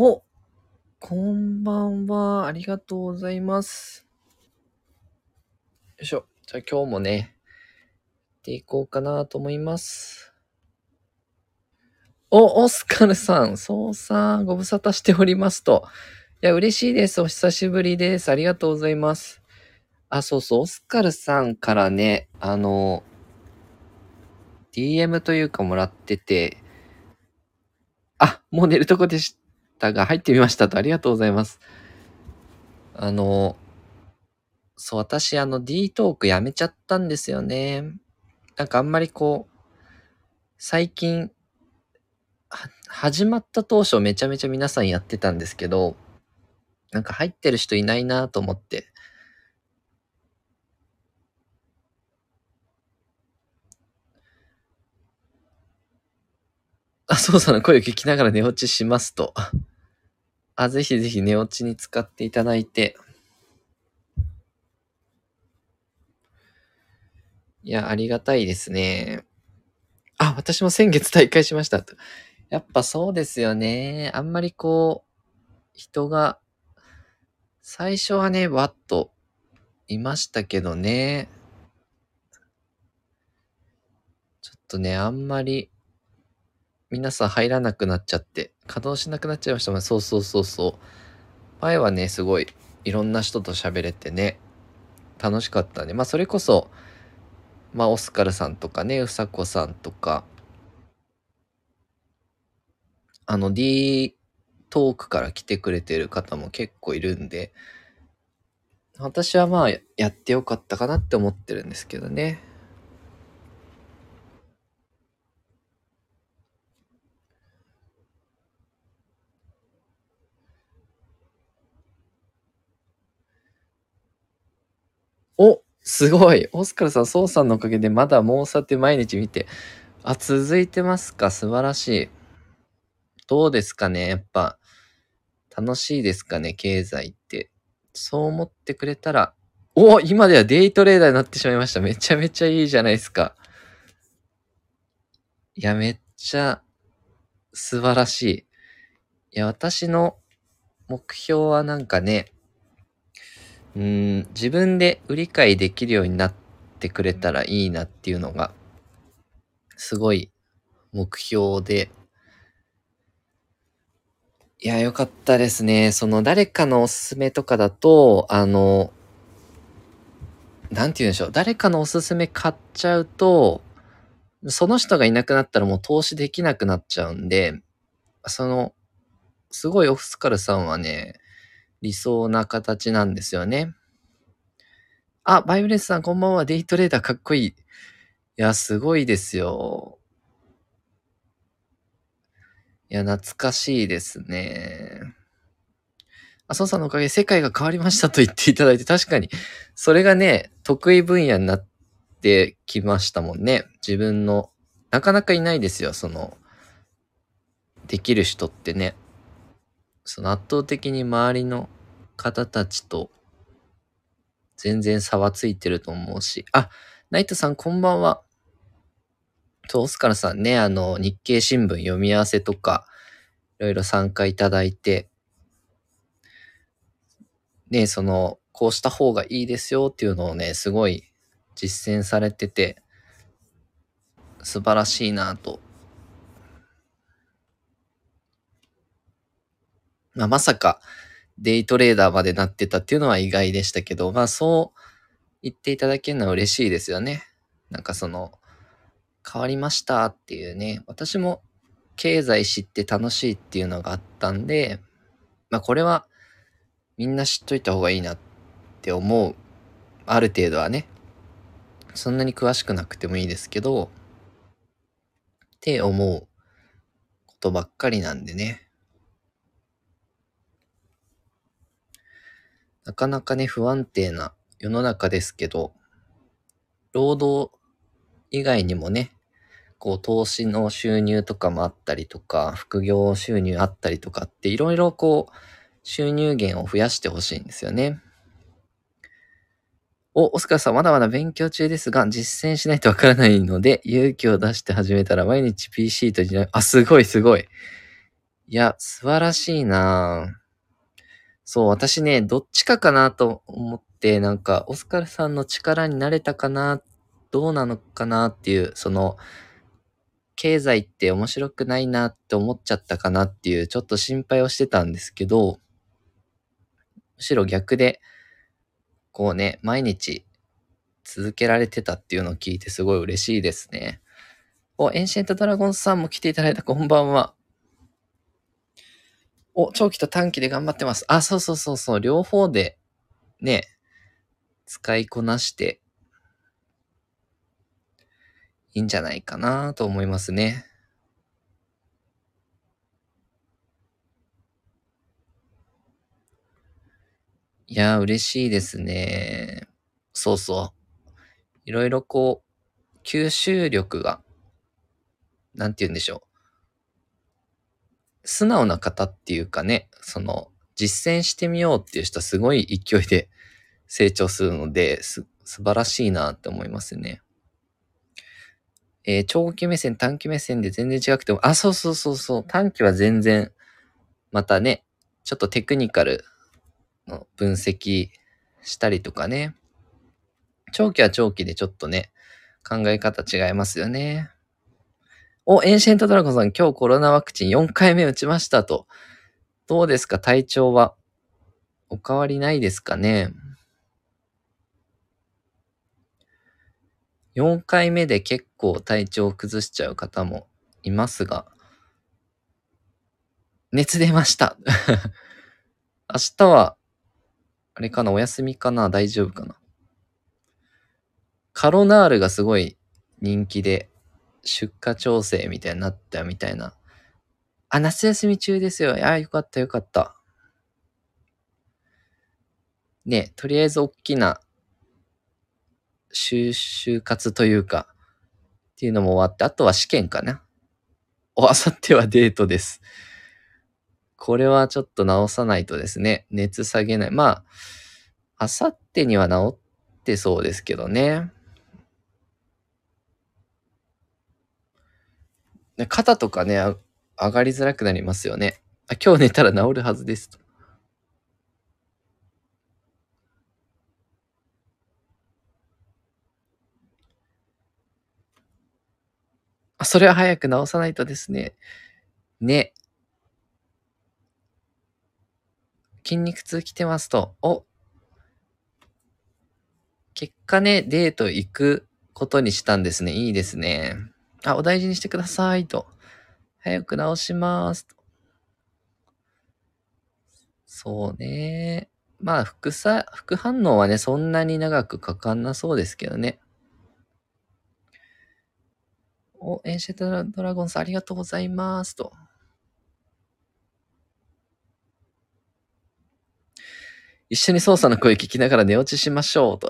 お、こんばんは。ありがとうございます。よいしょ。じゃあ今日もね、やっていこうかなと思います。お、オスカルさん、そうさん、ご無沙汰しておりますと。いや、嬉しいです。お久しぶりです。ありがとうございます。あ、そうそう、オスカルさんからね、DM というかもらってて、あ、もう寝るとこでしたが、入ってみましたと、ありがとうございます。そう、私、D トークやめちゃったんですよね。なんかあんまりこう、最近、始まった当初めちゃめちゃ皆さんやってたんですけど、なんか入ってる人いないなと思って。あ、そうさんの声を聞きながら寝落ちしますと。あ、ぜひぜひ寝落ちに使っていただいて。いや、ありがたいですね。あ、私も先月大会しましたと。やっぱそうですよね。あんまりこう、人が、最初はね、わっといましたけどね。ちょっとね、あんまり、皆さん入らなくなっちゃって、稼働しなくなっちゃいましたもん。そうそうそうそう。前はね、すごい、いろんな人と喋れてね、楽しかったね。まあ、それこそ、まあ、オスカルさんとかね、うさこさんとか、D トークから来てくれてる方も結構いるんで、私はまあ、やってよかったかなって思ってるんですけどね。お、すごい。オスカルさん、ソウさんのおかげでまだもうさて毎日見て。あ、続いてますか。素晴らしい。どうですかね。やっぱ、楽しいですかね。経済って。そう思ってくれたら。お、今ではデイトレーダーになってしまいました。めちゃめちゃいいじゃないですか。いや、めっちゃ素晴らしい。いや、私の目標はなんかね、自分で売り買いできるようになってくれたらいいなっていうのがすごい目標で、いや、よかったですね。その誰かのおすすめとかだと、なんて言うんでしょう。誰かのおすすめ買っちゃうと、その人がいなくなったらもう投資できなくなっちゃうんで、すごいオスカルさんはね、理想な形なんですよね。あ、バイブレスさん、こんばんは。デイトレーダーかっこいい。いや、すごいですよ。いや、懐かしいですね。あ、そうさんのおかげで世界が変わりましたと言っていただいて、確かに、それがね、得意分野になってきましたもんね。自分の、なかなかいないですよ、できる人ってね。圧倒的に周りの方たちと全然差はついてると思うし。あ、ナイトさんこんばんは。オスカルさんね、日経新聞読み合わせとか、いろいろ参加いただいて、ね、こうした方がいいですよっていうのをね、すごい実践されてて、素晴らしいなと。まあ、まさかデイトレーダーまでなってたっていうのは意外でしたけど、まあそう言っていただけるのは嬉しいですよね。なんか変わりましたっていうね、私も経済知って楽しいっていうのがあったんで、まあこれはみんな知っといた方がいいなって思う。ある程度はね、そんなに詳しくなくてもいいですけど、って思うことばっかりなんでね。なかなかね、不安定な世の中ですけど、労働以外にもね、こう投資の収入とかもあったりとか、副業収入あったりとかっていろいろこう、収入源を増やしてほしいんですよね。お、オスカルさん、まだまだ勉強中ですが、実践しないとわからないので、勇気を出して始めたら毎日 PC と、あ、すごいすごい。いや、素晴らしいなぁ。そう、私ね、どっちかかなと思って、なんか、オスカルさんの力になれたかな、どうなのかなっていう、その、経済って面白くないなって思っちゃったかなっていう、ちょっと心配をしてたんですけど、むしろ逆で、こうね、毎日続けられてたっていうのを聞いてすごい嬉しいですね。お、エンシェントドラゴンさんも来ていただいた、こんばんは。お、長期と短期で頑張ってます。あ、そう、両方で、ね、使いこなして、いいんじゃないかなと思いますね。いやー、嬉しいですね。そうそう。いろいろこう、吸収力が、なんて言うんでしょう。素直な方っていうかね、その実践してみようっていう人はすごい勢いで成長するので、素晴らしいなって思いますね。長期目線、短期目線で全然違くても、あ、そう、短期は全然、またね、ちょっとテクニカルの分析したりとかね、長期は長期でちょっとね、考え方違いますよね。お、エンシェントドラゴンさん、今日コロナワクチン4回目打ちましたと。どうですか、体調は。お変わりないですかね。4回目で結構体調を崩しちゃう方もいますが、熱出ました。明日は、あれかな、お休みかな、大丈夫かな。カロナールがすごい人気で、出荷調整みたいになったみたいな。あ、夏休み中ですよ。あ、よかった。ね、とりあえず大きな就活というか、っていうのも終わって、あとは試験かな。お、あさってはデートです。これはちょっと直さないとですね。熱下げない。まあ、あさってには治ってそうですけどね。肩とかね、上がりづらくなりますよね。あ、今日寝たら治るはずですと。あ、それは早く治さないとですね。ね。筋肉痛きてますと。お。結果ね、デート行くことにしたんですね。いいですね。あ、お大事にしてくださいと。早く直しますと。そうね。まあ、副反応はね、そんなに長くかかんなそうですけどね。お、エンシェントドラゴンさんありがとうございますと。一緒に操作の声聞きながら寝落ちしましょうと。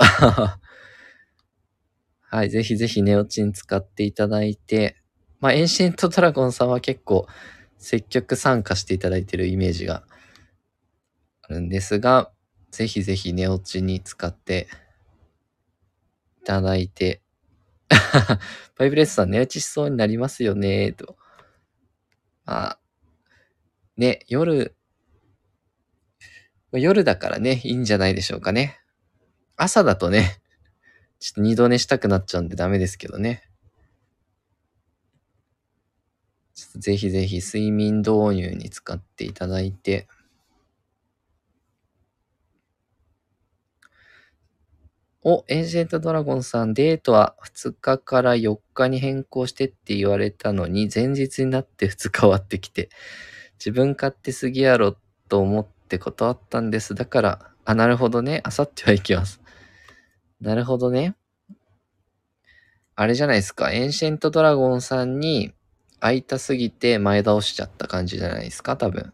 はい、ぜひぜひ寝落ちに使っていただいて、まあ、エンシェントドラゴンさんは結構積極参加していただいているイメージがあるんですが、ぜひぜひ寝落ちに使っていただいて、バイブレスさん寝落ちしそうになりますよね、と。まあ、ね、夜だからね、いいんじゃないでしょうかね。朝だとね、ちょっと二度寝したくなっちゃうんでダメですけどね。ちょっとぜひぜひ睡眠導入に使っていただいて。お、エンシェントドラゴンさん、デートは2日から4日に変更してって言われたのに、前日になって2日終わってきて、自分勝手すぎやろと思って断ったんです。だから、あ、なるほどね。あさっては行きます。なるほどね。あれじゃないですか。エンシェントドラゴンさんに会いたすぎて前倒しちゃった感じじゃないですか、多分。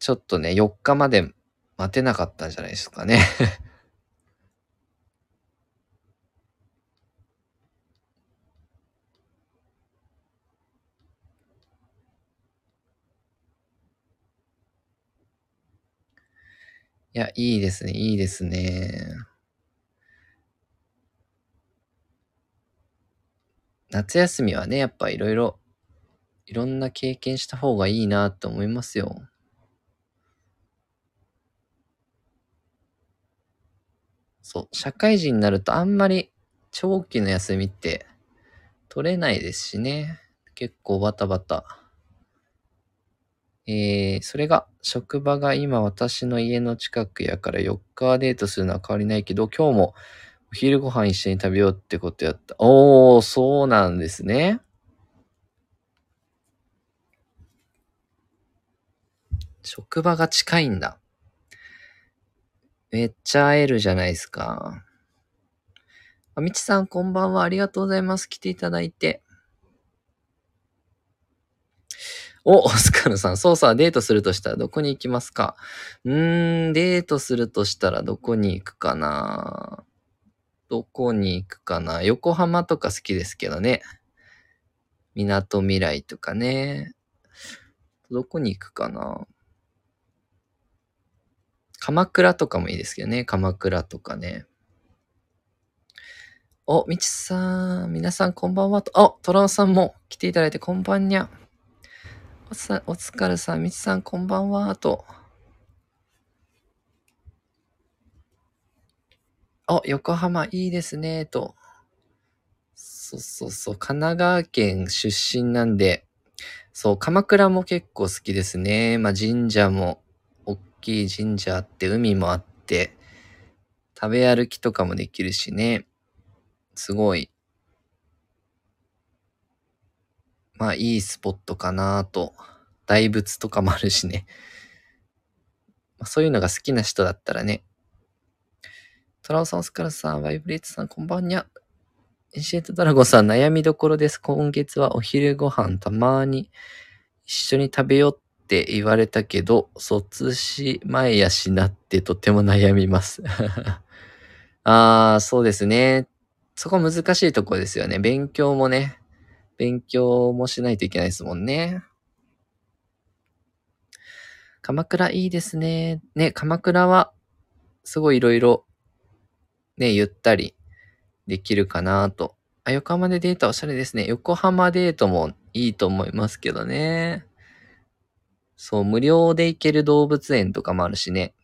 ちょっとね、4日まで待てなかったんじゃないですかね。いや、いいですね、いいですね。夏休みはね、やっぱいろんな経験した方がいいなと思いますよ。そう、社会人になるとあんまり長期の休みって取れないですしね。結構バタバタ。それが、職場が今私の家の近くやから4日はデートするのは変わりないけど、今日もお昼ご飯一緒に食べようってことやった。おー、そうなんですね。職場が近いんだ。めっちゃ会えるじゃないですか。あ、みちさんこんばんは。ありがとうございます。来ていただいて。お、オスカルさん。そうさ、デートするとしたらどこに行きますか？デートするとしたらどこに行くかな？横浜とか好きですけどね。港未来とかね。どこに行くかな？鎌倉とかもいいですけどね。鎌倉とかね。お、みちさん、皆さんこんばんはと。あ、トランさんも来ていただいてこんばんにゃ。おつかるさん、みちさんこんばんはと。あ、横浜いいですねと。そう、神奈川県出身なんで、そう、鎌倉も結構好きですね。まあ、神社も、大きい神社あって、海もあって、食べ歩きとかもできるしね。すごい。まあ、いいスポットかなと。大仏とかもあるしね。まあ、そういうのが好きな人だったらね。トラオさん、オスカルさん、バイブレッツさん、こんばんにゃ。エシエットドラゴさん、悩みどころです。今月はお昼ご飯たまに一緒に食べよって言われたけど、卒し前やしなってとても悩みます。ああ、そうですね。そこ難しいとこですよね。勉強もしないといけないですもんね。鎌倉いいですね。ね、鎌倉はすごいいろいろね、ゆったりできるかなと。あ、横浜でデートおしゃれですね。横浜デートもいいと思いますけどね。そう、無料で行ける動物園とかもあるしね。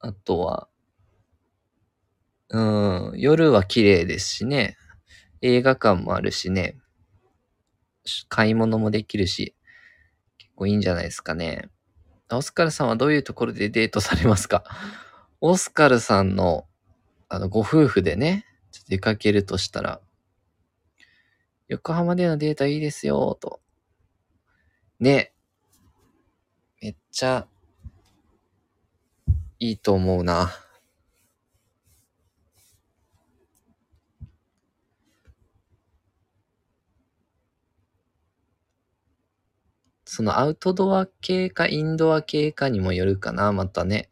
あとは、夜は綺麗ですしね。映画館もあるしね。買い物もできるし、結構いいんじゃないですかね。オスカルさんはどういうところでデートされますか？オスカルさんのご夫婦でね、ちょっと出かけるとしたら、横浜でのデートいいですよ、と。ね。めっちゃ、いいと思うな。そのアウトドア系かインドア系かにもよるかな、またね。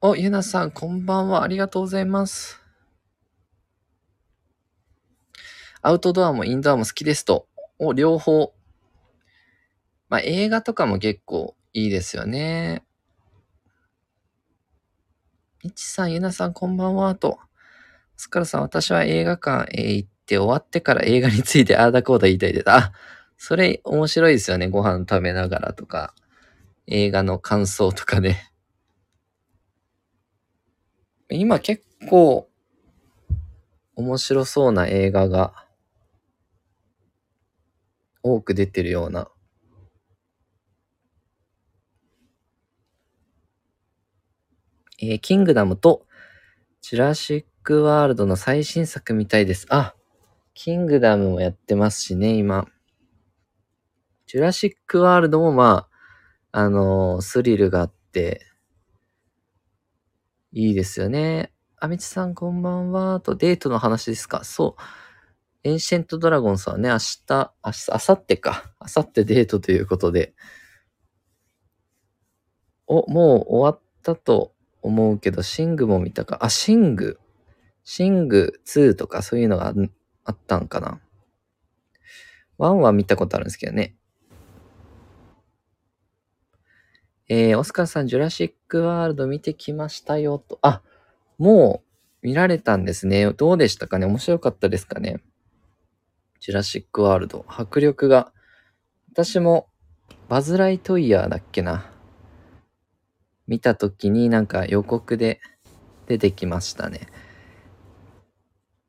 お、ゆなさん、こんばんは。ありがとうございます。アウトドアもインドアも好きですと。お、両方。まあ、映画とかも結構いいですよね。みちさん、ゆなさん、こんばんはと。スカルさん、私は映画館へ行って終わってから映画についてああだこうだ言いたいでた。あ、それ面白いですよね。ご飯食べながらとか、映画の感想とかね。今結構面白そうな映画が多く出てるような。キングダムとジュラシックワールドの最新作みたいです。あ、キングダムもやってますしね、今。ジュラシックワールドもまあ、スリルがあって、いいですよね。あみちさんこんばんはと。デートの話ですか？そう。エンシェントドラゴンさんはね、明後日デートということで。お、もう終わったと思うけど、シングも見たか。あ、シング2とかそういうのがあったんかな。1は見たことあるんですけどね。オスカーさん、ジュラシックワールド見てきましたよと。あ、もう見られたんですね。どうでしたかね？面白かったですかね？ジュラシックワールド。迫力が。私もバズ・ライトイヤーだっけな。見たときになんか予告で出てきましたね。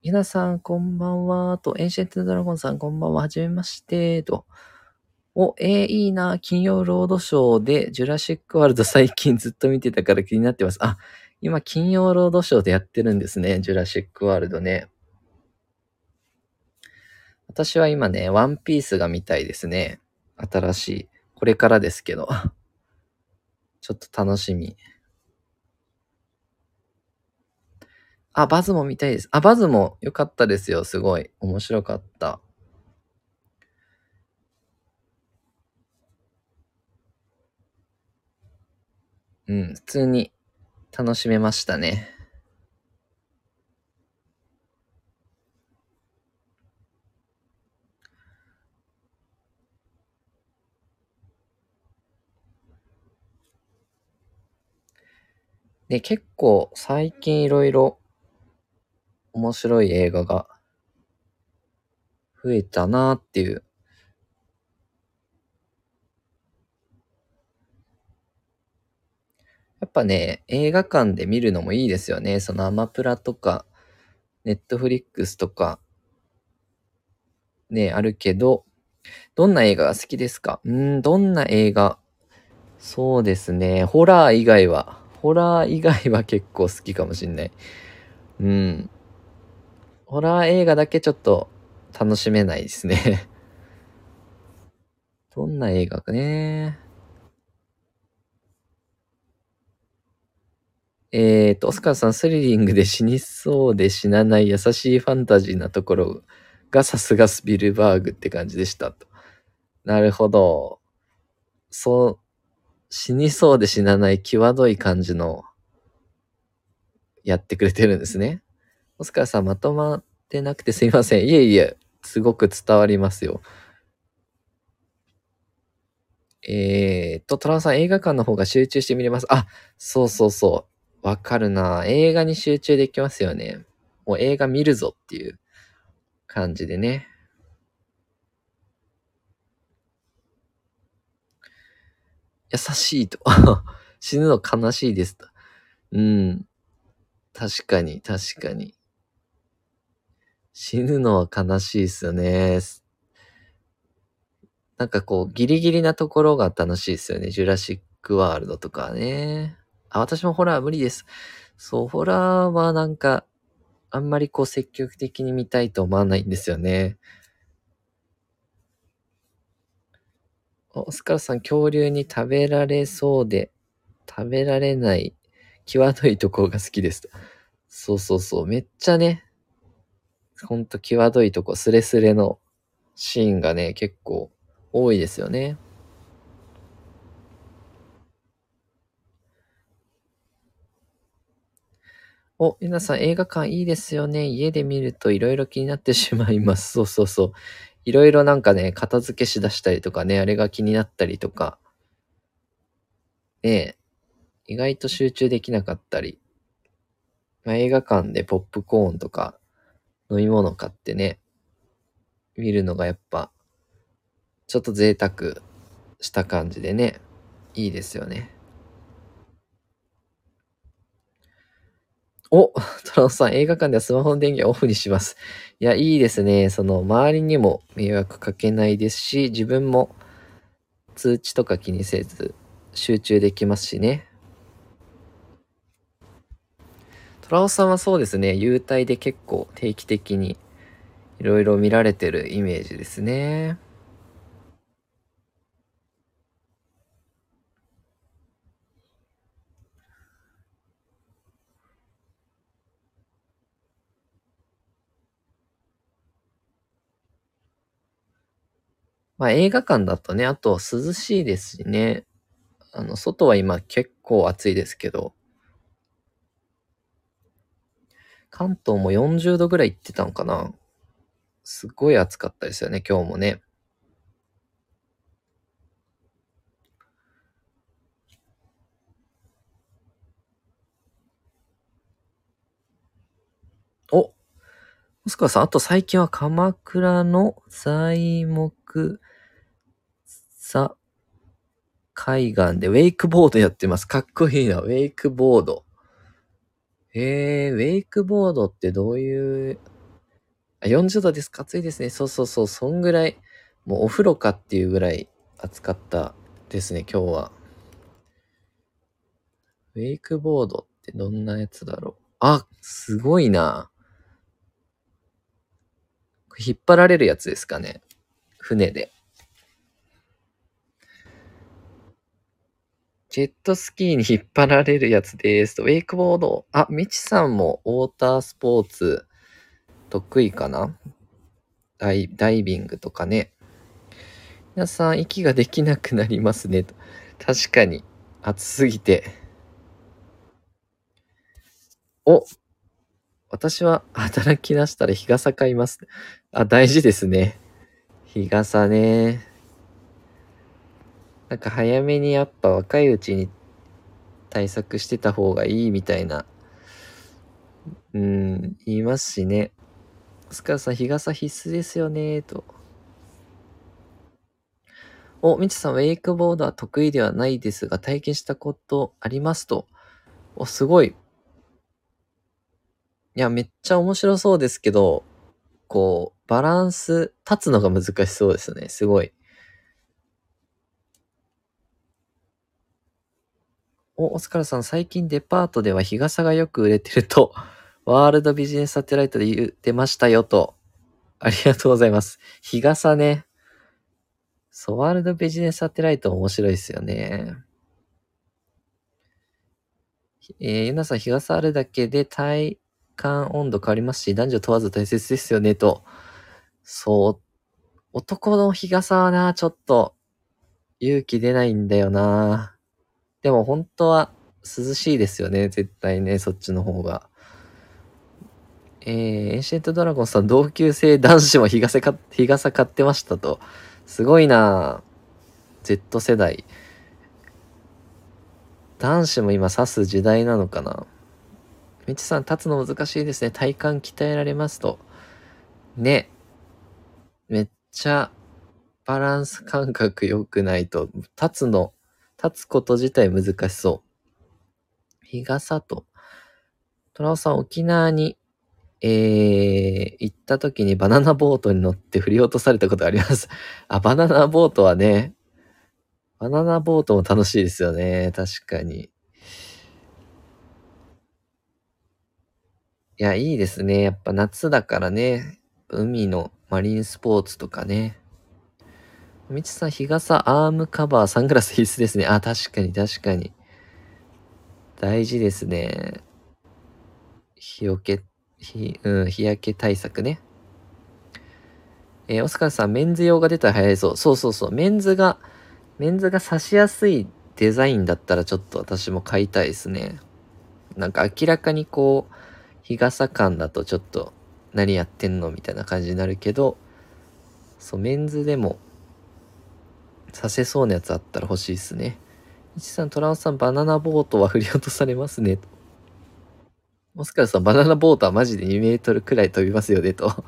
皆さん、こんばんはと。エンシェントドラゴンさん、こんばんは。はじめましてと。お、いいな。金曜ロードショーでジュラシックワールド最近ずっと見てたから気になってます。あ、今金曜ロードショーでやってるんですね。ジュラシックワールドね。私は今ね、ワンピースが見たいですね。新しい。これからですけど。ちょっと楽しみ。あ、バズも見たいです。あ、バズも良かったですよ。すごい。面白かった。うん、普通に楽しめましたね。で、結構最近いろいろ面白い映画が増えたなーっていう。やっぱね、映画館で見るのもいいですよね。そのアマプラとか、ネットフリックスとか、ね、あるけど、どんな映画が好きですか？どんな映画？そうですね、ホラー以外は結構好きかもしんない。うん。ホラー映画だけちょっと楽しめないですね。どんな映画かね。オスカーさん、スリリングで死にそうで死なない優しいファンタジーなところがさすがスピルバーグって感じでしたと。なるほど。そう。死にそうで死なない際どい感じのやってくれてるんですね。オスカーさん、まとまってなくてすいません。いえいえ、すごく伝わりますよ。トランさん、映画館の方が集中して見れます。あ、そうそうそう。わかるな。映画に集中できますよね。もう映画見るぞっていう感じでね。優しいと。死ぬの悲しいですと。うん。確かに。死ぬのは悲しいですよね。なんかこう、ギリギリなところが楽しいですよね。ジュラシックワールドとかね。あ、私もホラー無理です。そう、ホラーはなんか、あんまりこう積極的に見たいと思わないんですよね。オスカーさん、恐竜に食べられそうで食べられない際どいところが好きですと。そうそうそう。めっちゃね、ほんと際どいとこ、スレスレのシーンがね、結構多いですよね。お、皆さん映画館いいですよね。家で見るといろいろ気になってしまいます。そうそうそう。いろいろなんかね、片付けしだしたりとかね、あれが気になったりとか、ね、意外と集中できなかったり、まあ、映画館でポップコーンとか飲み物買ってね、見るのがやっぱ、ちょっと贅沢した感じでね、いいですよね。お、トランさん、映画館ではスマホの電源をオフにします。いや、いいですね。その、周りにも迷惑かけないですし、自分も通知とか気にせず、集中できますしね。トランさんはそうですね、優待で結構定期的にいろいろ見られてるイメージですね。まあ映画館だとね、あと涼しいですしね。外は今結構暑いですけど。関東も40度ぐらい行ってたのかな。すごい暑かったですよね、今日もね。もしくはさ、あと最近は鎌倉の材木座海岸でウェイクボードやってます。かっこいいな、ウェイクボード。ウェイクボードってどういう、40度ですか、暑いですね。そうそうそう、そんぐらい、もうお風呂かっていうぐらい暑かったですね、今日は。ウェイクボードってどんなやつだろう。あ、すごいな。引っ張られるやつですかね。船で。ジェットスキーに引っ張られるやつです。ウェイクボード。あ、みちさんもウォータースポーツ得意かな？ダイビングとかね。皆さん、息ができなくなりますね。確かに、暑すぎて。お、私は働き出したら日傘買います。あ、大事ですね。日傘ね。なんか早めにやっぱ若いうちに対策してた方がいいみたいな、言いますしね。スカさん、日傘必須ですよね、と。お、みちさん、ウェイクボードは得意ではないですが、体験したことありますと。お、すごい。いや、めっちゃ面白そうですけど、こう、バランス、立つのが難しそうですね。すごい。お、オスカルさん、最近デパートでは日傘がよく売れてると、ワールドビジネスサテライトで言ってましたよと。ありがとうございます。日傘ね。そう、ワールドビジネスサテライト面白いですよね。ゆなさん、日傘あるだけで体感温度変わりますし、男女問わず大切ですよねと。そう、男の日傘はな、ちょっと勇気出ないんだよな。でも本当は涼しいですよね。絶対ね、そっちの方が。エンシェントドラゴンさん、同級生男子も日傘買ってましたと。すごいなぁ。Z 世代。男子も今刺す時代なのかな。みちさん、立つの難しいですね。体幹鍛えられますと。ね。めっちゃバランス感覚良くないと。立つこと自体難しそう。日傘と。トラオさん、沖縄に、行った時にバナナボートに乗って振り落とされたことあります。あ、バナナボートはね、バナナボートも楽しいですよね。確かに。いや、いいですね。やっぱ夏だからね、海のマリンスポーツとかね。みちさん、日傘、アームカバー、サングラス必須ですね。あ、確かに確かに。大事ですね。日焼け対策ね。オスカルさん、メンズ用が出たら早いそう。そうそうそう。メンズが差しやすいデザインだったらちょっと私も買いたいですね。なんか明らかにこう、日傘感だとちょっと何やってんのみたいな感じになるけど、そう、メンズでも、させそうなやつあったら欲しいですね。いちさん、トランスさん、バナナボートは振り落とされますねと。オスカルさん、バナナボートはマジで2メートルくらい飛びますよねと。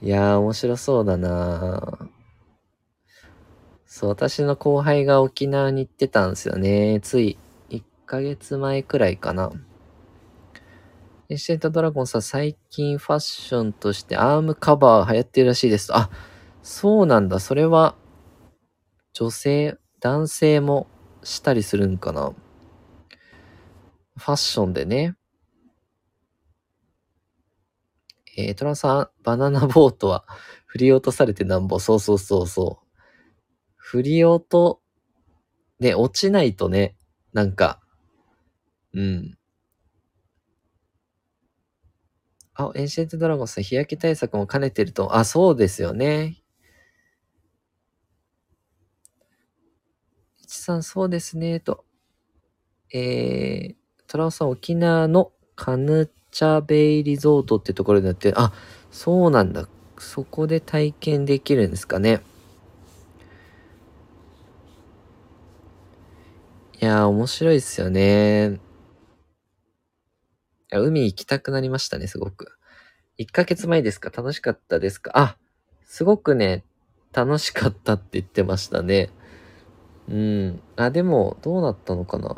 いやー、面白そうだな。そう、私の後輩が沖縄に行ってたんですよね。つい1ヶ月前くらいかな。エンシェントドラゴンさん、最近ファッションとしてアームカバー流行ってるらしいですと。あ、そうなんだ。それは女性、男性もしたりするんかな。ファッションでね。トラさん、バナナボートは振り落とされてなんぼ。そうそうそうそう。振り落と、ね、落ちないとね、なんか、うん。あ、エンシェントドラゴンさん、日焼け対策も兼ねてると。あ、そうですよね。さん、そうですねと。トラオさん、沖縄のカヌチャベイリゾートってところになって、あ、そうなんだ。そこで体験できるんですかね。いやー、面白いですよね。いや、海行きたくなりましたね、すごく。1ヶ月前ですか？楽しかったですか？あ、すごくね、楽しかったって言ってましたね。あ、でも、どうなったのかな？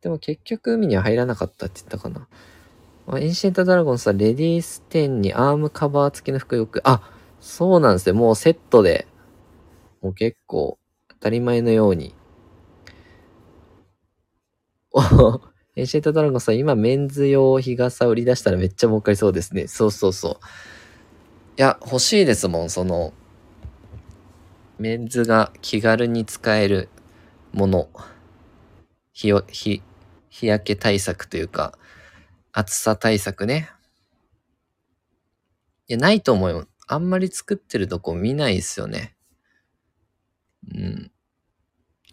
でも結局海には入らなかったって言ったかな。エンシェントドラゴンさん、レディース10にアームカバー付きの服よく、あ、そうなんですね。もうセットで、もう結構当たり前のように。エンシェントドラゴンさん、今メンズ用日傘売り出したらめっちゃ儲かりそうですね。そうそうそう。いや、欲しいですもん、その、メンズが気軽に使えるもの。日焼け対策というか、暑さ対策ね。いや、ないと思うよ。あんまり作ってるとこ見ないですよね。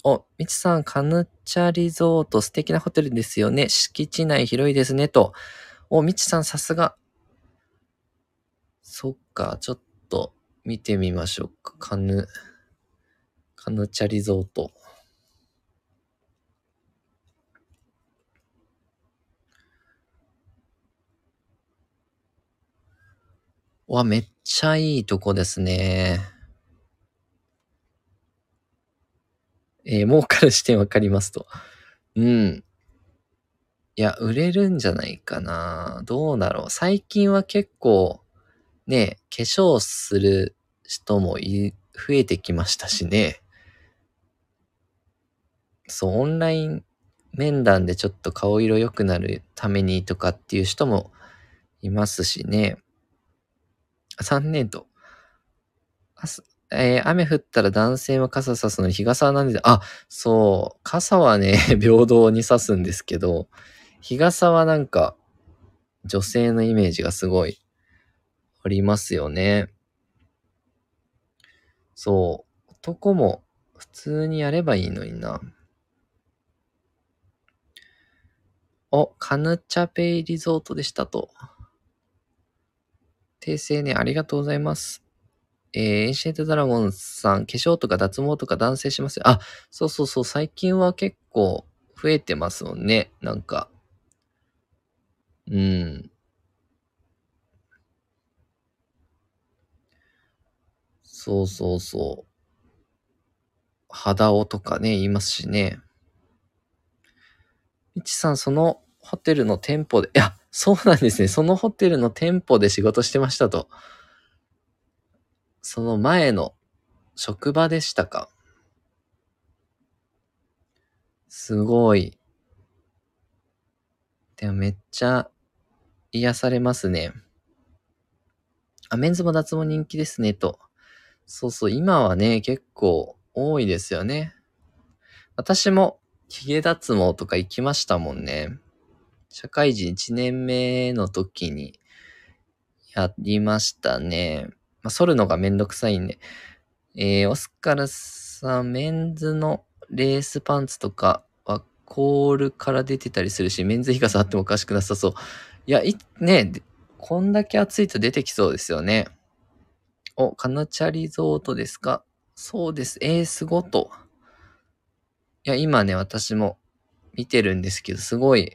お、みちさん、カヌチャリゾート、素敵なホテルですよね。敷地内広いですね、と。お、みちさん、さすが。そっか、ちょっと見てみましょうか。カヌチャリゾート。わ、めっちゃいいとこですね。儲かる視点わかりますと。いや、売れるんじゃないかな。どうだろう。最近は結構、ね、化粧する人も増えてきましたしね。そう、オンライン面談でちょっと顔色良くなるためにとかっていう人もいますしね。3年と。雨降ったら男性は傘さすのに日傘はなんで、あ、そう、傘はね、平等にさすんですけど、日傘はなんか、女性のイメージがすごい、ありますよね。そう、男も普通にやればいいのにな。お、カヌチャペイリゾートでしたと。訂正ね、ありがとうございます。エンシェントドラゴンさん、化粧とか脱毛とか男性しますよ。あ、そうそうそう、最近は結構増えてますもんね。なんか。そうそうそう。肌をとかね、言いますしね。みちさん、そのホテルの店舗で、いや、そうなんですね。そのホテルの店舗で仕事してましたと。その前の職場でしたか。すごい。でもめっちゃ癒されますね。あ、メンズも脱毛人気ですね、と。そうそう、今はね、結構多いですよね。私も髭脱毛とか行きましたもんね。社会人1年目の時にやりましたね。まあ、剃るのがめんどくさいんで。オスカルさん、メンズのレースパンツとかはコールから出てたりするし、メンズ日傘あってもおかしくなさそう。いや、ね、こんだけ暑いと出てきそうですよね。お、カヌチャリゾートですか？そうです。すごと。いや、今ね、私も見てるんですけど、すごい、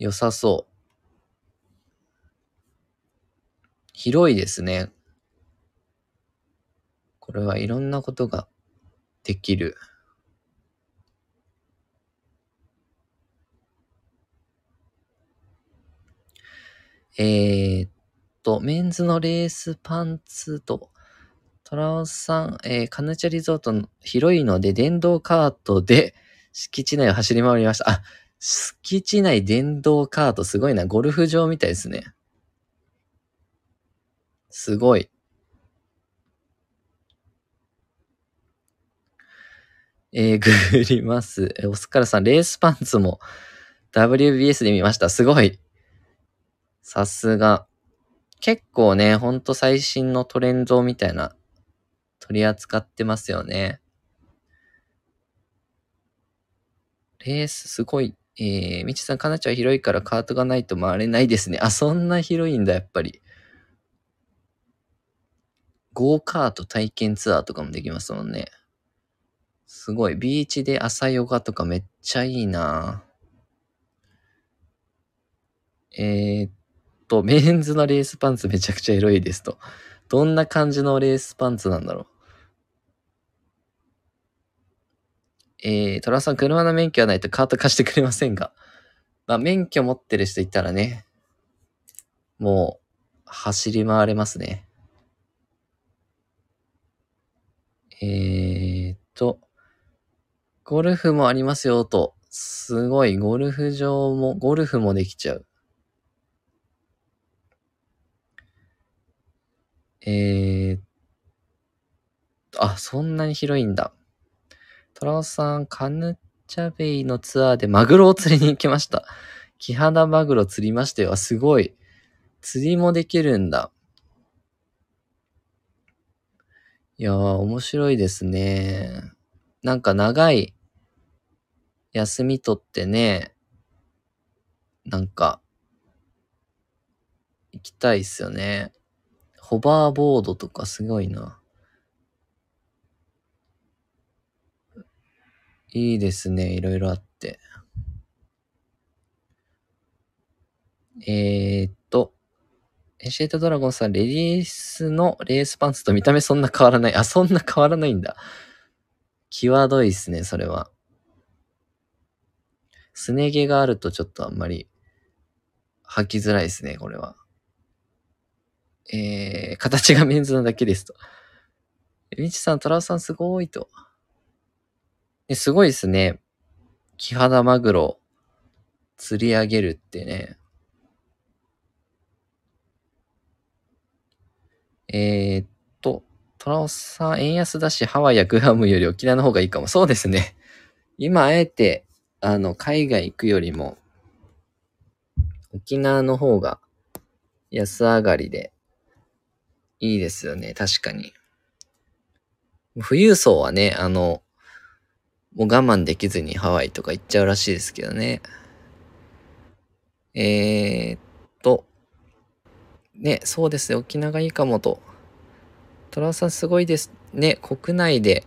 良さそう。広いですね。これはいろんなことができる。メンズのレースパンツと、トラオさん、カヌチャリゾートの広いので電動カートで敷地内を走り回りました。あ、敷地内電動カートすごいな。ゴルフ場みたいですね。すごい。グリます。オスカルさん、レースパンツも WBS で見ました。すごい。さすが。結構ね、ほんと最新のトレンドみたいな、取り扱ってますよね。レース、すごい。みちさん、かなちゃん広いからカートがないと回れないですね。あ、そんな広いんだ、やっぱり。ゴーカート体験ツアーとかもできますもんね。すごい。ビーチで朝ヨガとかめっちゃいいな。メンズのレースパンツめちゃくちゃエロいですと。どんな感じのレースパンツなんだろう。トラさん、車の免許はないとカート貸してくれませんが。まあ、免許持ってる人いたらね、もう、走り回れますね。ゴルフもありますよと。すごい、ゴルフ場も、ゴルフもできちゃう。そんなに広いんだ。トラオさん、カヌチャベイのツアーでマグロを釣りに行きました。キハダマグロ釣りましたよ。すごい。釣りもできるんだ。いやー、面白いですね。なんか長い休み取ってね、なんか、行きたいっすよね。ホバーボードとかすごいな。いいですね。いろいろあって。エシェイトドラゴンさん、レディースのレースパンツと見た目そんな変わらない。あ、そんな変わらないんだ。際どいっすね、それは。すね毛があるとちょっとあんまり履きづらいですね、これは。形がメンズなだけですと。みちさん、トラウさんすごいと。すごいですね。キハダマグロ釣り上げるってね。トラウさん円安だし、ハワイやグアムより沖縄の方がいいかも。そうですね。今、あえて、海外行くよりも、沖縄の方が安上がりで、いいですよね。確かに。富裕層はね、もう我慢できずにハワイとか行っちゃうらしいですけどね。ね、そうですね。沖縄がいいかもと。トラさんすごいですね。国内で、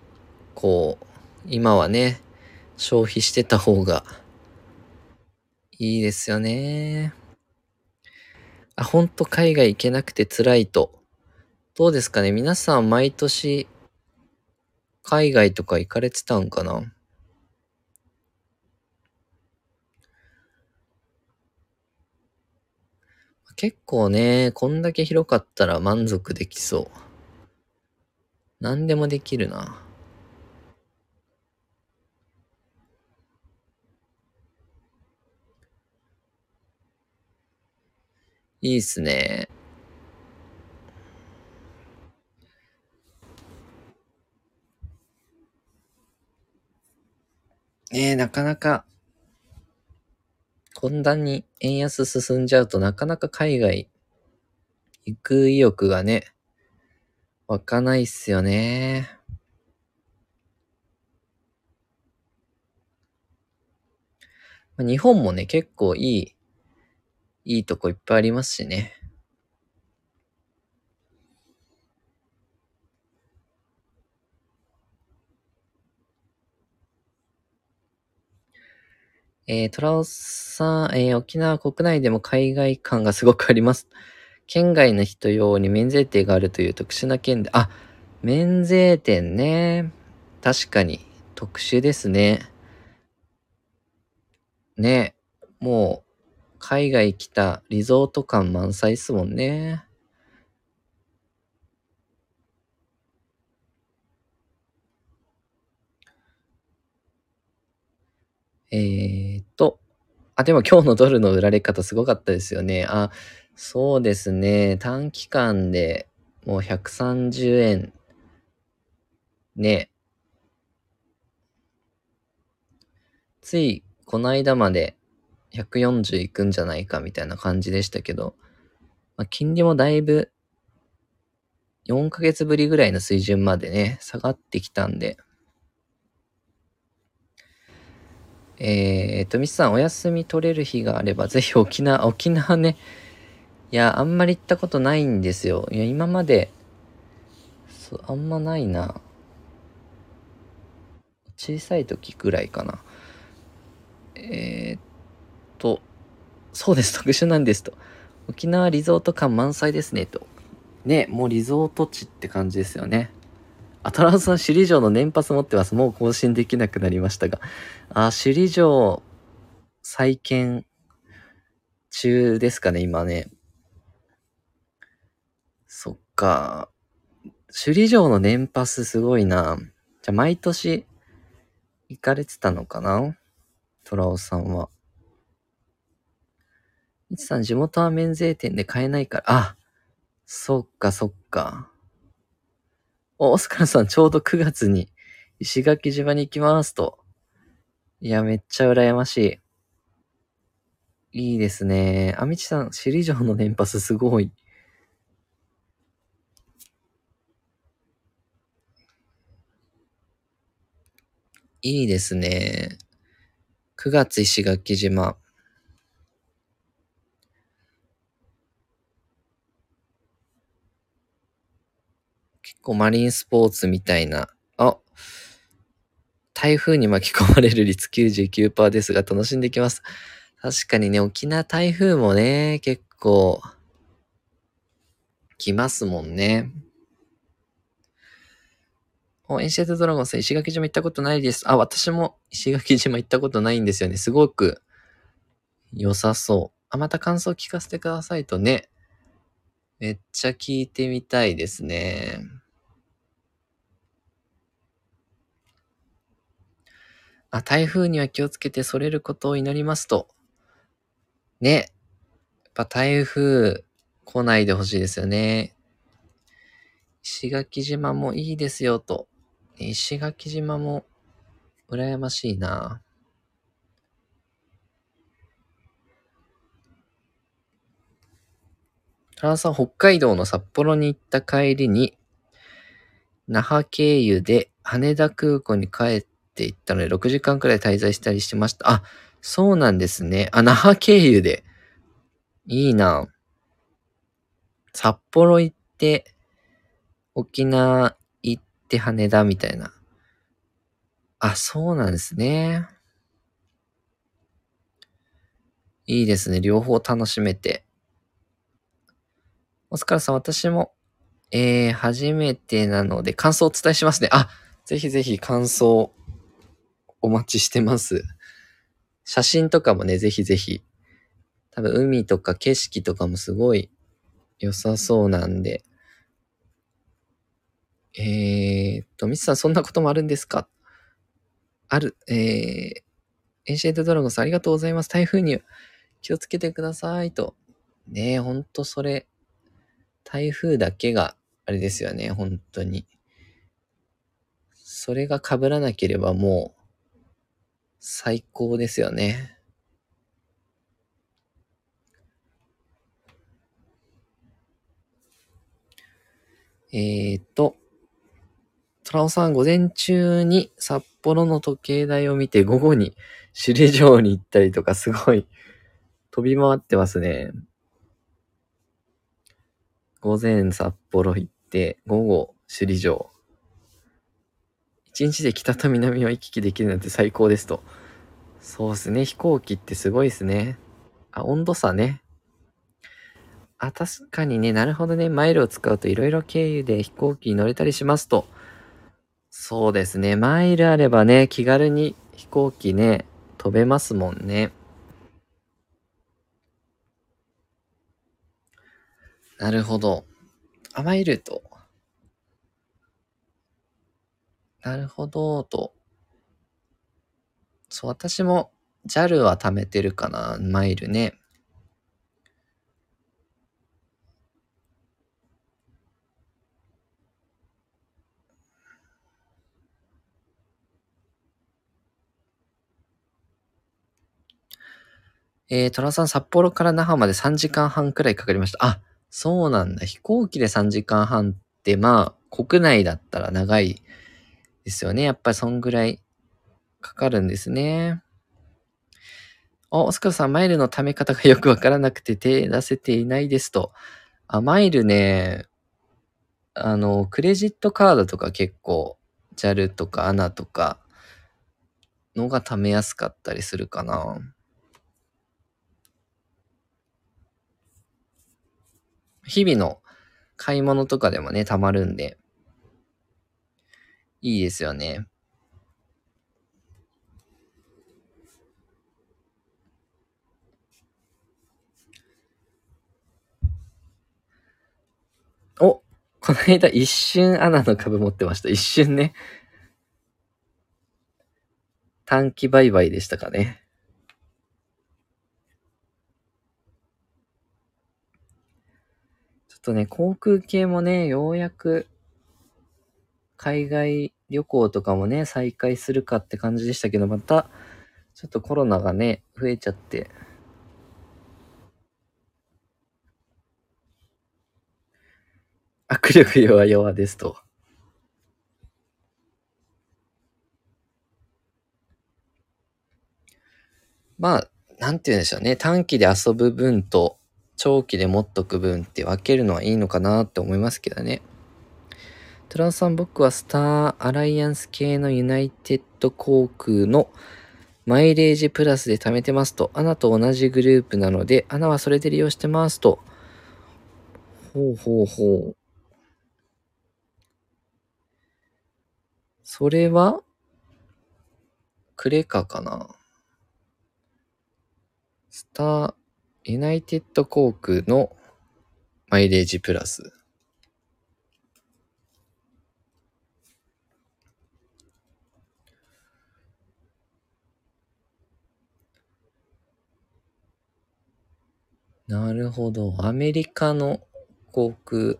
こう、今はね、消費してた方がいいですよね。あ、ほんと海外行けなくて辛いと。どうですかね、皆さん毎年海外とか行かれてたんかな。結構ね、こんだけ広かったら満足できそう。何でもできるな。いいっすね。なかなか、こんなに円安進んじゃうとなかなか海外行く意欲がね、湧かないっすよね。日本もね、結構いいとこいっぱいありますしね。トラオさん、沖縄国内でも海外感がすごくあります。県外の人用に免税店があるという特殊な県で、あ、免税店ね。確かに特殊ですね。ね、もう、海外来たリゾート感満載っすもんね。でも今日のドルの売られ方すごかったですよね。あ、そうですね。短期間でもう130円。ね。ついこの間まで、140いくんじゃないかみたいな感じでしたけど、まあ、金利もだいぶ4ヶ月ぶりぐらいの水準までね、下がってきたんで。ミスさんお休み取れる日があればぜひ沖縄ね、いや、あんまり行ったことないんですよ。いや、今まで、あんまないな。小さい時ぐらいかな。そうです、特殊なんですと。沖縄リゾート感満載ですねと。ね、もうリゾート地って感じですよね。アトランスさん、首里城の年パス持ってます。もう更新できなくなりましたが、首里城再建中ですかね、今ね。そっか、首里城の年パスすごいな。じゃあ毎年行かれてたのかな、トラオさんは。いちさん、地元は免税店で買えないから。あ、そっかそっか。オスカルさん、ちょうど9月に石垣島に行きますと。いや、めっちゃ羨ましい。いいですね。あみちさん、首里城の年パスすごい。いいですね。9月石垣島。結構マリンスポーツみたいな。あ、台風に巻き込まれる率 99% ですが楽しんできます。確かにね、沖縄台風もね、結構来ますもんね。エンシェントドラゴンさん、石垣島行ったことないです。あ、私も石垣島行ったことないんですよね。すごく良さそう。あ、また感想聞かせてくださいとね。めっちゃ聞いてみたいですね。あ、台風には気をつけてそれることを祈りますと。ね。やっぱ台風来ないでほしいですよね。石垣島もいいですよと。石垣島も羨ましいな。トラさん、北海道の札幌に行った帰りに那覇経由で羽田空港に帰って行ったので6時間くらい滞在したりしてました。あ、そうなんですね。あ、那覇経由でいいな。札幌行って沖縄行って羽田みたいな。あ、そうなんですね。いいですね。両方楽しめて。お疲れさん、私も、初めてなので感想をお伝えしますね。あ、ぜひぜひ感想お待ちしてます。写真とかもね、ぜひぜひ。多分海とか景色とかもすごい良さそうなんで。ミツさん、そんなこともあるんですか？ある。エンシェントドラゴンさん、ありがとうございます。台風に気をつけてくださいと。ねえ、ほんとそれ、台風だけが、あれですよね、ほんとに。それが被らなければもう、最高ですよね。トラオさん、午前中に札幌の時計台を見て、午後に首里城に行ったりとか、すごい飛び回ってますね。午前札幌行って、午後首里城。一日で北と南を行き来できるなんて最高ですと。そうですね、飛行機ってすごいですね。あ、温度差ね。あ、確かにね、なるほどね。マイルを使うといろいろ経由で飛行機に乗れたりしますと。そうですね。マイルあればね、気軽に飛行機ね、飛べますもんね。なるほど。あ、マイルと。なるほど、と。そう、私も JAL は貯めてるかな、マイルね。トラさん、札幌から那覇まで3時間半くらいかかりました。あ、そうなんだ。飛行機で3時間半って、まあ、国内だったら長いですよね。やっぱりそんぐらいかかるんですね。お、オスカルさん、マイルの貯め方がよくわからなくて手出せていないですと。あ、マイルね、クレジットカードとか結構、JAL とか ANA とかのが貯めやすかったりするかな。日々の買い物とかでもね、たまるんで、いいですよね。お、この間一瞬ANAの株持ってました。一瞬ね。短期売買でしたかね。ちょっとね、航空系もね、ようやく海外旅行とかもね、再開するかって感じでしたけど、またちょっとコロナがね、増えちゃって、握力弱々ですと。まあ、なんて言うんでしょうね。短期で遊ぶ分と長期で持っとく分って分けるのはいいのかなって思いますけどね。トランさん、僕はスターアライアンス系のユナイテッド航空のマイレージプラスで貯めてますと。ANAと同じグループなので、ANAはそれで利用してますと。ほうほうほう。それはクレカかな。スターユナイテッド航空のマイレージプラス。なるほど。アメリカの航空。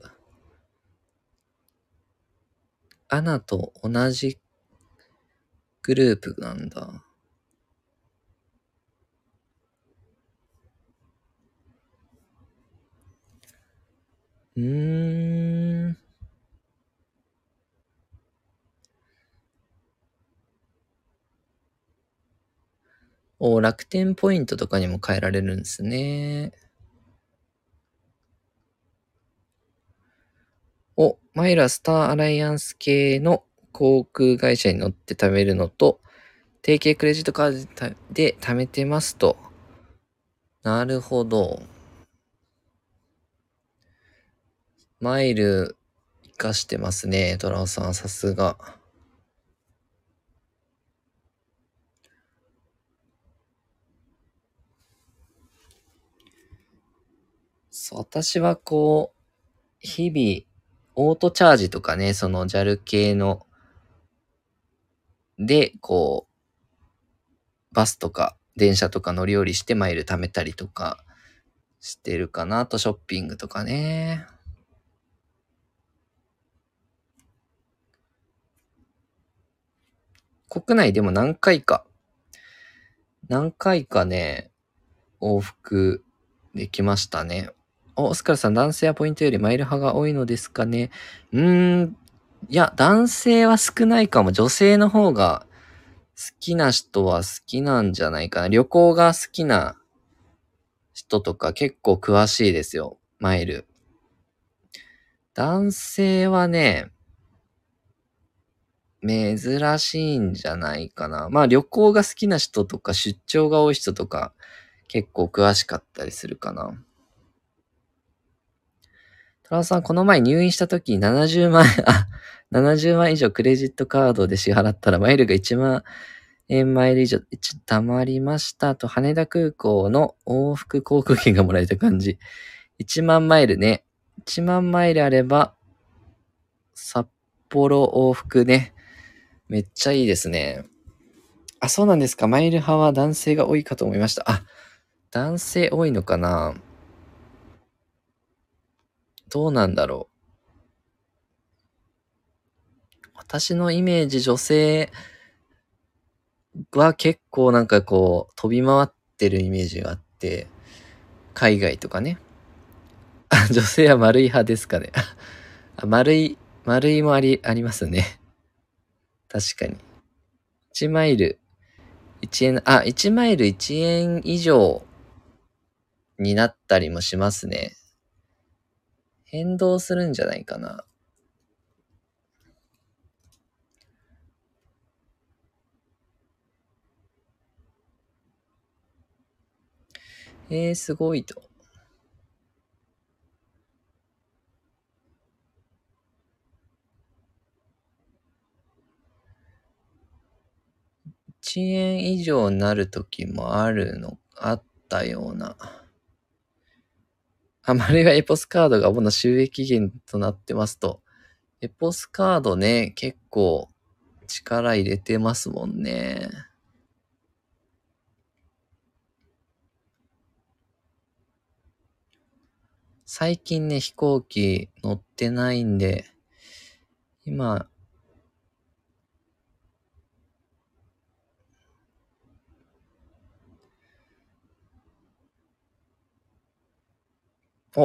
ANAと同じグループなんだ。お、楽天ポイントとかにも変えられるんですね。お、マイラスターアライアンス系の航空会社に乗って貯めるのと、提携クレジットカードで貯めてますと。なるほど。マイル活かしてますね、トラオさん、さすが。そう、私はこう日々オートチャージとかね、その JAL 系のでこうバスとか電車とか乗り降りしてマイル貯めたりとかしてるかなと、ショッピングとかね。国内でも何回かね、往復できましたね。お、スカルさん、男性はポイントよりマイル派が多いのですかね。いや、男性は少ないかも。女性の方が好きな人は好きなんじゃないかな。旅行が好きな人とか結構詳しいですよ、マイル。男性はね、珍しいんじゃないかな。まあ旅行が好きな人とか出張が多い人とか結構詳しかったりするかな。トラさん、この前入院した時に70万以上クレジットカードで支払ったらマイルが1万円マイル以上貯まりましたと、羽田空港の往復航空券がもらえた感じ。1万マイルね。1万マイルあれば札幌往復ね。めっちゃいいですね。あ、そうなんですか。マイル派は男性が多いかと思いました。あ、男性多いのかな。どうなんだろう。私のイメージ、女性は結構なんかこう飛び回ってるイメージがあって、海外とかね。あ、女性は丸い派ですかね。あ、丸いもありますね。確かに。1マイル1円以上になったりもしますね。変動するんじゃないかな。すごいと。1円以上になる時もあったような。あまりはエポスカードが主な収益源となってますと。エポスカードね、結構力入れてますもんね。最近ね、飛行機乗ってないんで、今、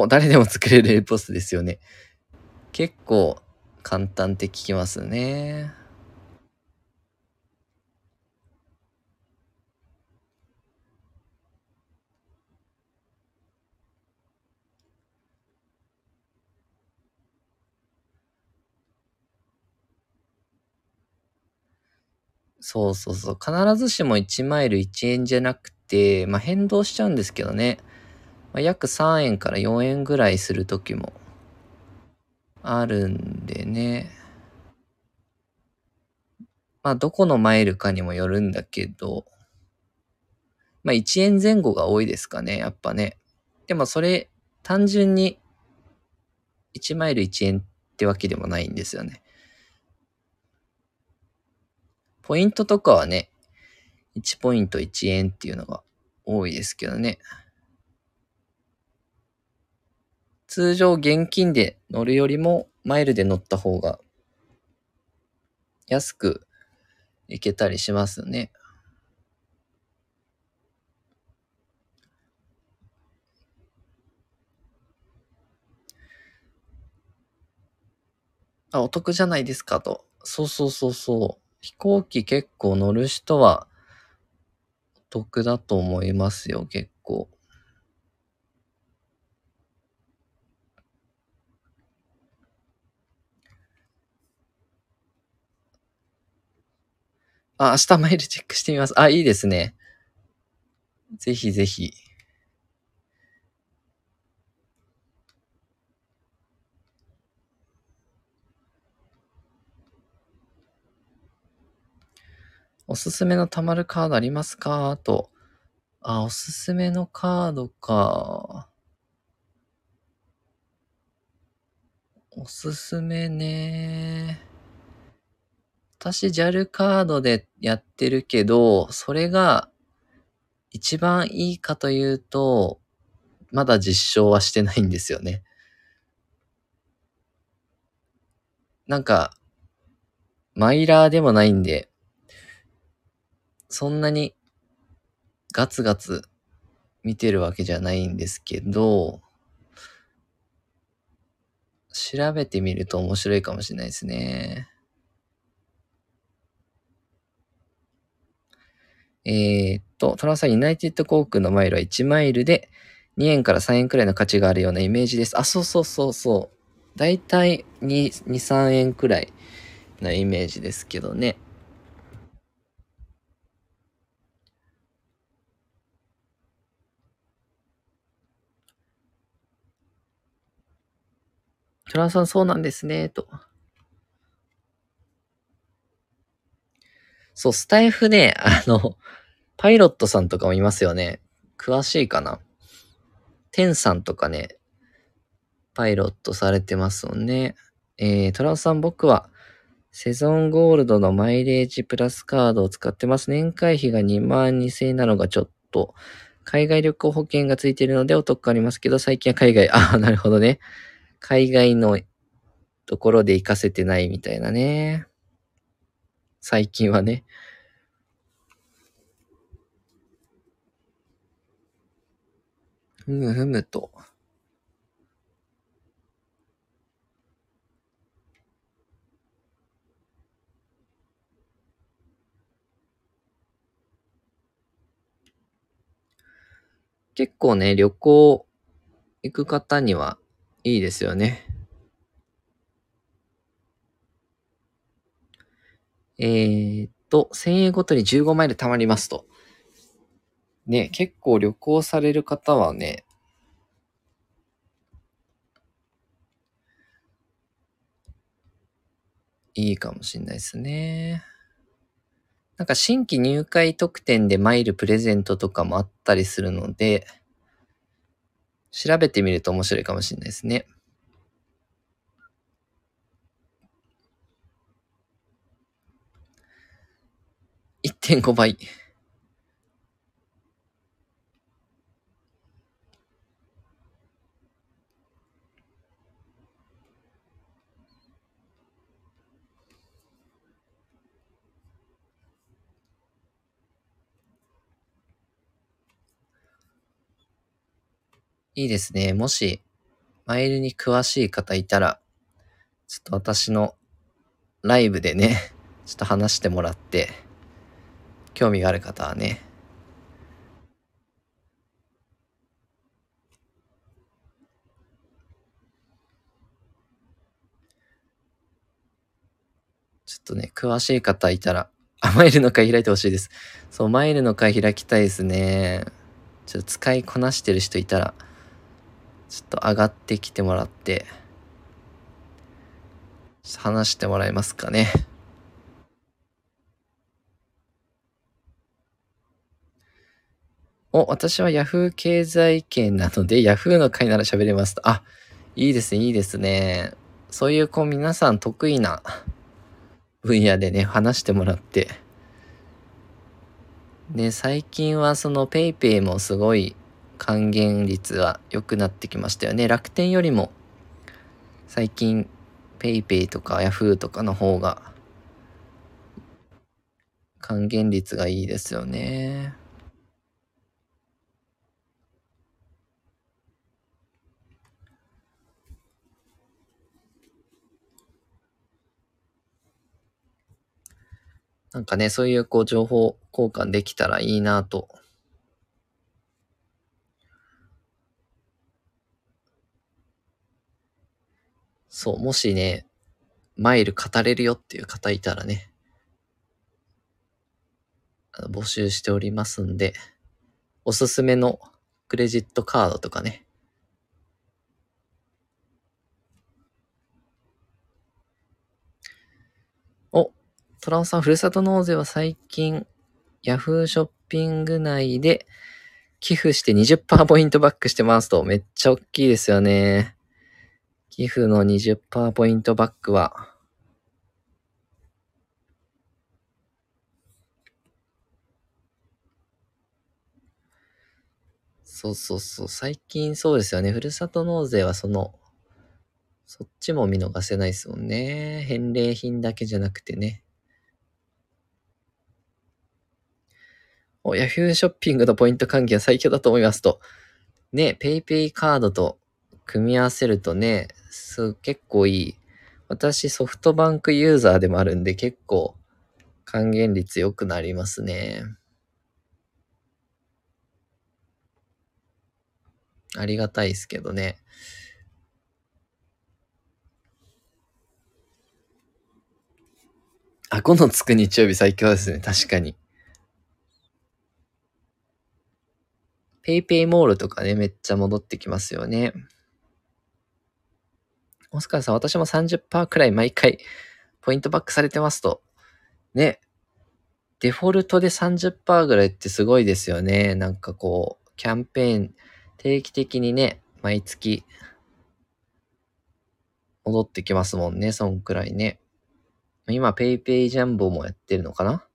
誰でも作れるエポスですよね。結構簡単って聞きますね。そうそうそう。必ずしも1マイル1円じゃなくて、まあ変動しちゃうんですけどね。約3円から4円ぐらいするときもあるんでね。まあ、どこのマイルかにもよるんだけど、まあ、1円前後が多いですかね、やっぱね。でもそれ、単純に1マイル1円ってわけでもないんですよね。ポイントとかはね、1ポイント1円っていうのが多いですけどね。通常現金で乗るよりもマイルで乗った方が安く行けたりしますね。あ、お得じゃないですかと。そうそうそうそう。飛行機結構乗る人はお得だと思いますよ、結構。あ、明日マイルチェックしてみます。あ、いいですね。ぜひぜひ。おすすめのたまるカードありますかと。あ、おすすめのカードか。おすすめね。私、JAL カードでやってるけど、それが一番いいかというと、まだ実証はしてないんですよね。なんか、マイラーでもないんで、そんなにガツガツ見てるわけじゃないんですけど、調べてみると面白いかもしれないですね。トランさん、ユナイテッド航空のマイルは1マイルで2円から3円くらいの価値があるようなイメージです。あ、そうそうそうそう。だいたい2、3円くらいなイメージですけどね。トランさん、そうなんですね、と。そう、スタイフね、パイロットさんとかもいますよね。詳しいかな。テンさんとかね、パイロットされてますもんね。トラウさん、僕はセゾンゴールドのマイレージプラスカードを使ってます。年会費が22,000円なのがちょっと、海外旅行保険がついているのでお得ありますけど、最近は海外、ああ、なるほどね。海外のところで行かせてないみたいなね。最近はね。ふむふむと。結構ね、旅行行く方にはいいですよね。1000円ごとに15マイル貯まりますと。ね、結構旅行される方はね、いいかもしれないですね。なんか新規入会特典でマイルプレゼントとかもあったりするので、調べてみると面白いかもしれないですね。1.5 倍。いいですね。もし、マイルに詳しい方いたら、ちょっと私のライブでね、ちょっと話してもらって、興味がある方はね。ちょっとね、詳しい方いたら、マイルの会開いてほしいです。そう、マイルの会開きたいですね。ちょっと使いこなしてる人いたら、ちょっと上がってきてもらって、ちょっと話してもらえますかね。お、私は Yahoo 経済圏なので Yahoo の会なら喋れますと。あ、いいですね、いいですね。そういうこう皆さん得意な分野でね、話してもらって。ね、最近はその PayPay もすごい還元率は良くなってきましたよね。楽天よりも最近 PayPay とか Yahoo とかの方が還元率がいいですよね。なんかね、そういうこう情報交換できたらいいなと。そう、もしね、マイル語れるよっていう方いたらね、募集しておりますんで、おすすめのクレジットカードとかね、トラオさん、ふるさと納税は最近、ヤフーショッピング内で寄付して 20% ポイントバックしてますと、めっちゃ大きいですよね。寄付の 20% ポイントバックは、そうそうそう、最近そうですよね。ふるさと納税はそっちも見逃せないですもんね。返礼品だけじゃなくてね。ヤフーショッピングのポイント還元は最強だと思いますと。ね、PayPay カードと組み合わせるとね、結構いい。私ソフトバンクユーザーでもあるんで結構還元率良くなりますね。ありがたいですけどね。あ、5のつく日曜日最強ですね。確かに。ペイペイモールとかね、めっちゃ戻ってきますよね。オスカーさん、私も 30% くらい毎回ポイントバックされてますと。ね。デフォルトで 30% ぐらいってすごいですよね。なんかこう、キャンペーン定期的にね、毎月戻ってきますもんね。そんくらいね。今、ペイペイジャンボもやってるのかな？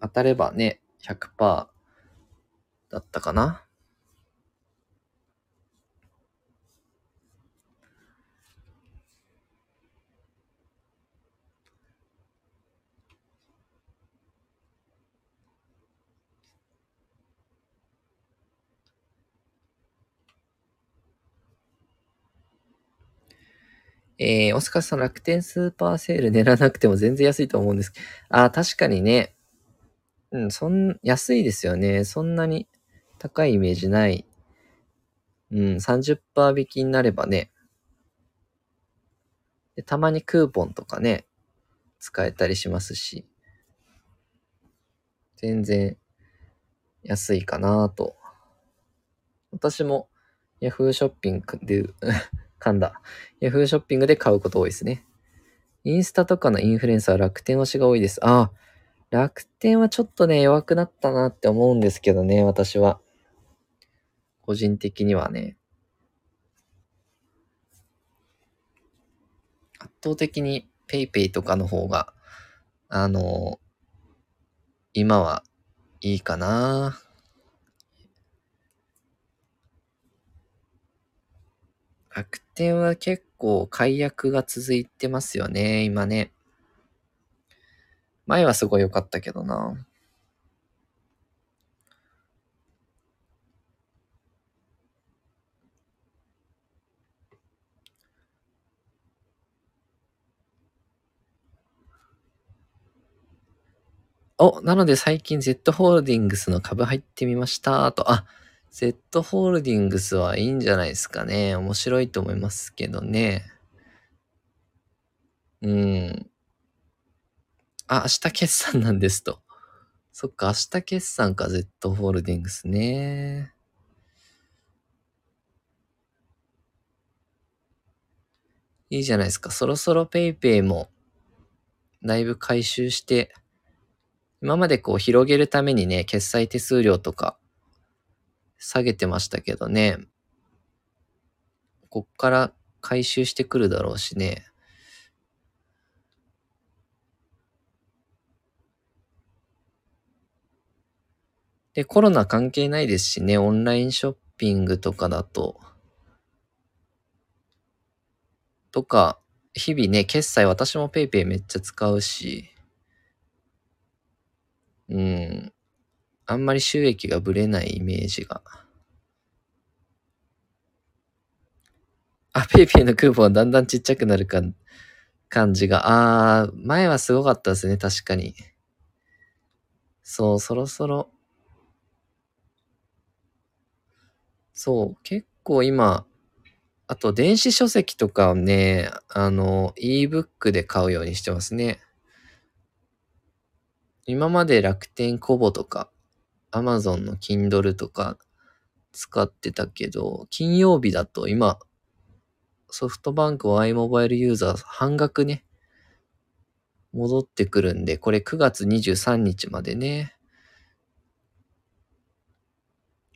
当たればね、100% だったかな？オスカーさん、楽天スーパーセール狙わなくても全然安いと思うんですけど。あ、確かにね。うん、安いですよね。そんなに高いイメージない。うん、30% 引きになればね。で、たまにクーポンとかね、使えたりしますし。全然安いかなと。私も Yahoo ショッピングで、ヤフーショッピングで買うこと多いですね。インスタとかのインフルエンサーは楽天推しが多いです。ああ、楽天はちょっとね、弱くなったなって思うんですけどね、私は。個人的にはね。圧倒的に PayPay とかの方が、今はいいかな。楽天は結構解約が続いてますよね、今ね。前はすごい良かったけどな。お、なので最近 Z ホールディングスの株入ってみましたと。あ、Z ホールディングスはいいんじゃないですかね。面白いと思いますけどね。あ、明日決算なんですと。そっか、明日決算か、Z ホールディングスね。いいじゃないですか。そろそろ PayPay も、だいぶ回収して、今までこう広げるためにね、決済手数料とか、下げてましたけどね。こっから回収してくるだろうしね。で、コロナ関係ないですしね、オンラインショッピングとかだと。とか、日々ね、決済私もPayPayめっちゃ使うし。あんまり収益がぶれないイメージが。あ、PayPayのクーポンはだんだんちっちゃくなる感じが。前はすごかったですね、確かに。そう、そろそろ。そう、結構今、あと電子書籍とかをね、ebook で買うようにしてますね。今まで楽天コボとか、Amazon の Kindle とか使ってたけど、金曜日だと今、ソフトバンクを iMobile ユーザー半額ね、戻ってくるんで、これ9月23日までね、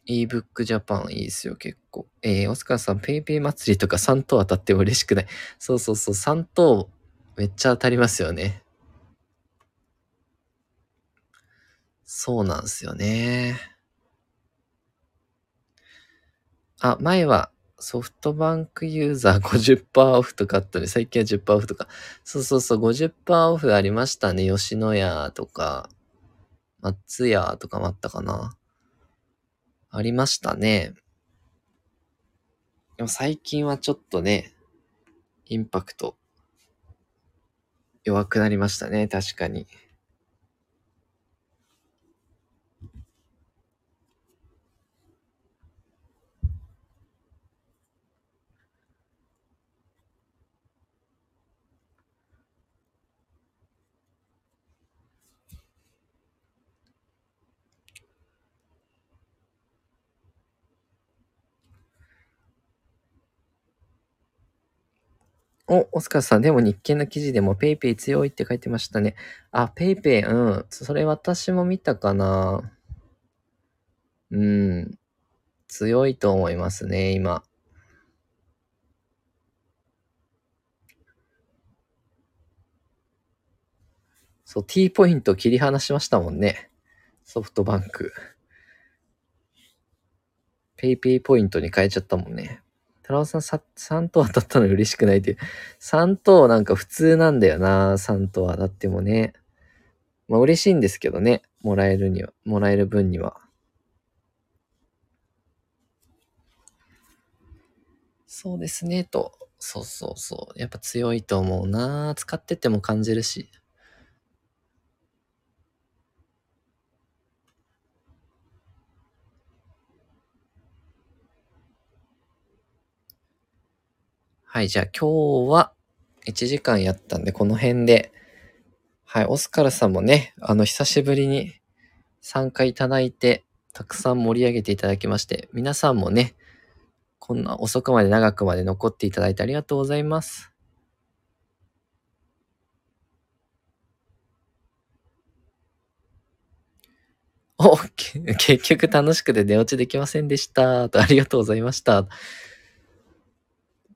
ebook japan いいですよ、結構。オスカーさん、PayPay 祭りとか3等当たっても嬉しくない。そうそうそう、3等めっちゃ当たりますよね。そうなんですよね。あ、前はソフトバンクユーザー 50% オフとかあったので、最近は 10% オフとか。そうそうそう、50% オフありましたね。吉野家とか、松屋とかもあったかな。ありましたね。でも最近はちょっとね、インパクト弱くなりましたね。確かに。お、オスカーさん、でも日経の記事でも PayPay 強いって書いてましたね。あ、PayPay、それ私も見たかな。強いと思いますね、今。そう、T ポイント切り離しましたもんね。ソフトバンク。PayPay ポイントに変えちゃったもんね。太郎さん、3等当たったの嬉しくないっていう。3等なんか普通なんだよな。3等当たってもね。まあ嬉しいんですけどね。もらえる分には。そうですね、と。そうそうそう。やっぱ強いと思うな。使ってても感じるし。はい、じゃあ今日は1時間やったんで、この辺で。はい、オスカルさんもね、久しぶりに参加いただいて、たくさん盛り上げていただきまして、皆さんもね、こんな遅くまで長くまで残っていただいてありがとうございます。お、結局楽しくて寝落ちできませんでしたと、ありがとうございました。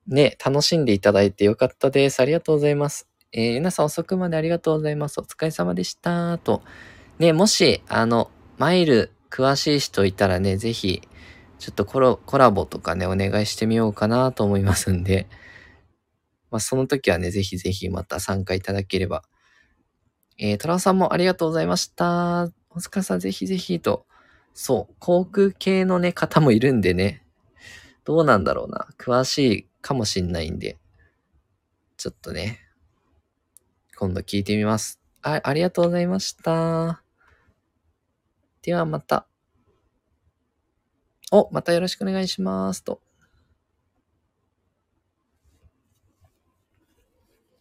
ね、楽しんでいただいてよかったです。ありがとうございます。皆さん遅くまでありがとうございます。お疲れ様でしたと。ね、もし、マイル詳しい人いたらね、ぜひ、ちょっとコラボとかね、お願いしてみようかなと思いますんで、まあ、その時はね、ぜひぜひまた参加いただければ。トラオさんもありがとうございました。お疲れさんぜひぜひと。そう、航空系のね、方もいるんでね、どうなんだろうな。詳しいかもしんないんで、ちょっとね、今度聞いてみます。ありがとうございました。ではまた。お、またよろしくお願いしますと。